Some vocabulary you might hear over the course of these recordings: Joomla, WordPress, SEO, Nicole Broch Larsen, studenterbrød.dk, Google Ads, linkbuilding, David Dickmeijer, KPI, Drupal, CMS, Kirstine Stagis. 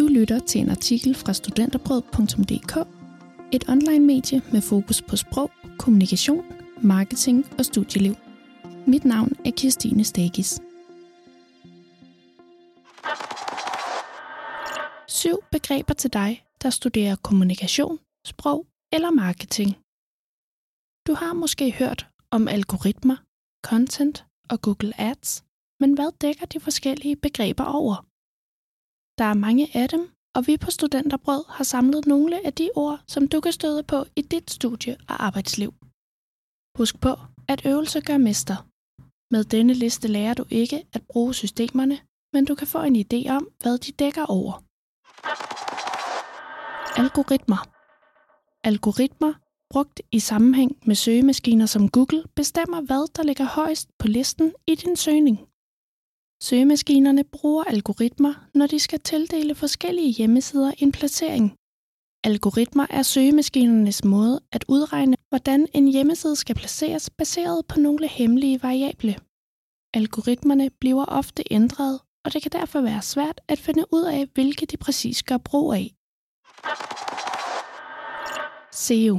Du lytter til en artikel fra studenterbrød.dk, et online-medie med fokus på sprog, kommunikation, marketing og studieliv. Mit navn er Kirstine Stagis. 7 begreber til dig, der studerer kommunikation, sprog eller marketing. Du har måske hørt om algoritmer, content og Google Ads, men hvad dækker de forskellige begreber over? Der er mange af dem, og vi på Studenterbrød har samlet nogle af de ord, som du kan støde på i dit studie og arbejdsliv. Husk på, at øvelse gør mester. Med denne liste lærer du ikke at bruge systemerne, men du kan få en idé om, hvad de dækker over. Algoritmer. Algoritmer, brugt i sammenhæng med søgemaskiner som Google, bestemmer, hvad der ligger højst på listen i din søgning. Søgemaskinerne bruger algoritmer, når de skal tildele forskellige hjemmesider en placering. Algoritmer er søgemaskinernes måde at udregne, hvordan en hjemmeside skal placeres baseret på nogle hemmelige variable. Algoritmerne bliver ofte ændret, og det kan derfor være svært at finde ud af, hvilke de præcis gør brug af. SEO.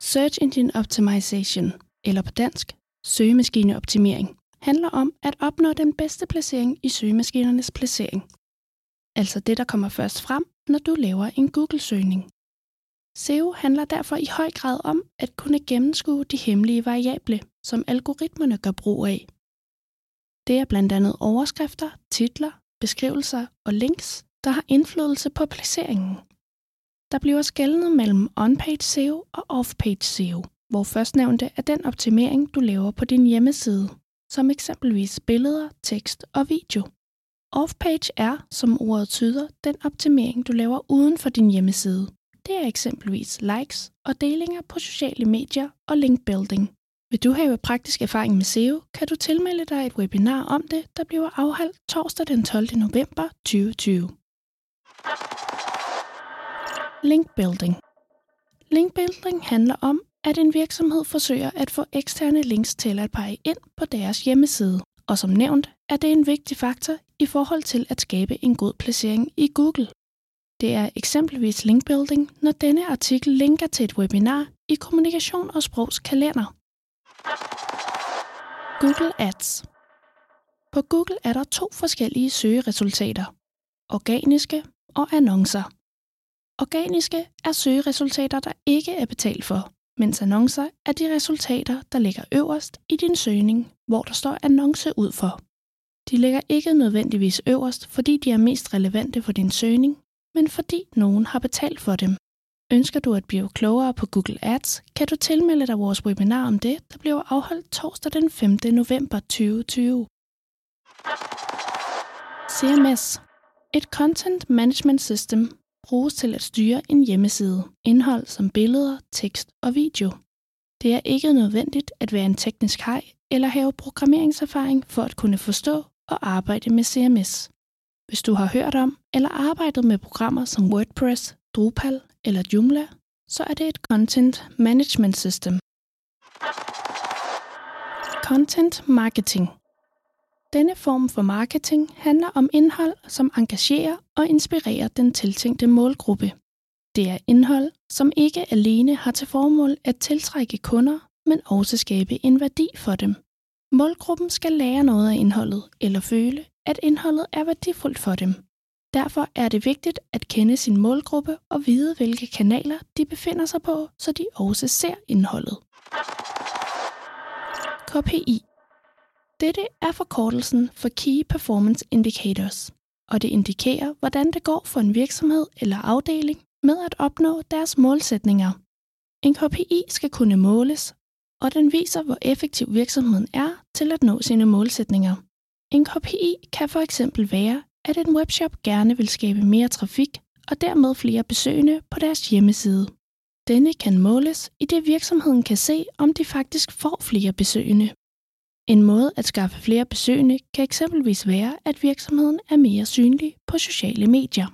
Search Engine Optimization, eller på dansk, søgemaskineoptimering, handler om at opnå den bedste placering i søgemaskinernes placering. Altså det, der kommer først frem, når du laver en Google-søgning. SEO handler derfor i høj grad om at kunne gennemskue de hemmelige variable, som algoritmerne gør brug af. Det er blandt andet overskrifter, titler, beskrivelser og links, der har indflydelse på placeringen. Der bliver skelnet mellem on-page SEO og off-page SEO, hvor førstnævnte er den optimering, du laver på din hjemmeside, som eksempelvis billeder, tekst og video. Off-page er, som ordet tyder, den optimering, du laver uden for din hjemmeside. Det er eksempelvis likes og delinger på sociale medier og linkbuilding. Vil du have praktisk erfaring med SEO, kan du tilmelde dig et webinar om det, der bliver afholdt torsdag den 12. november 2020. Linkbuilding. Linkbuilding handler om, at en virksomhed forsøger at få eksterne links til at pege ind på deres hjemmeside, og som nævnt er det en vigtig faktor i forhold til at skabe en god placering i Google. Det er eksempelvis linkbuilding, når denne artikel linker til et webinar i Kommunikation og Sprogs kalender. Google Ads. På Google er der 2 forskellige søgeresultater: organiske og annoncer. Organiske er søgeresultater, der ikke er betalt for, mens annoncer er de resultater, der ligger øverst i din søgning, hvor der står annonce ud for. De ligger ikke nødvendigvis øverst, fordi de er mest relevante for din søgning, men fordi nogen har betalt for dem. Ønsker du at blive klogere på Google Ads, kan du tilmelde dig vores webinar om det, der bliver afholdt torsdag den 5. november 2020. CMS. Et Content Management System bruges til at styre en hjemmeside, indhold som billeder, tekst og video. Det er ikke nødvendigt at være en teknisk haj eller have programmeringserfaring for at kunne forstå og arbejde med CMS. Hvis du har hørt om eller arbejdet med programmer som WordPress, Drupal eller Joomla, så er det et Content Management System. Content Marketing. Denne form for marketing handler om indhold, som engagerer og inspirerer den tiltænkte målgruppe. Det er indhold, som ikke alene har til formål at tiltrække kunder, men også skabe en værdi for dem. Målgruppen skal lære noget af indholdet eller føle, at indholdet er værdifuldt for dem. Derfor er det vigtigt at kende sin målgruppe og vide, hvilke kanaler de befinder sig på, så de også ser indholdet. KPI. Dette er forkortelsen for Key Performance Indicators, og det indikerer, hvordan det går for en virksomhed eller afdeling med at opnå deres målsætninger. En KPI skal kunne måles, og den viser, hvor effektiv virksomheden er til at nå sine målsætninger. En KPI kan for eksempel være, at en webshop gerne vil skabe mere trafik og dermed flere besøgende på deres hjemmeside. Denne kan måles, idet virksomheden kan se, om de faktisk får flere besøgende. En måde at skaffe flere besøgende kan eksempelvis være, at virksomheden er mere synlig på sociale medier.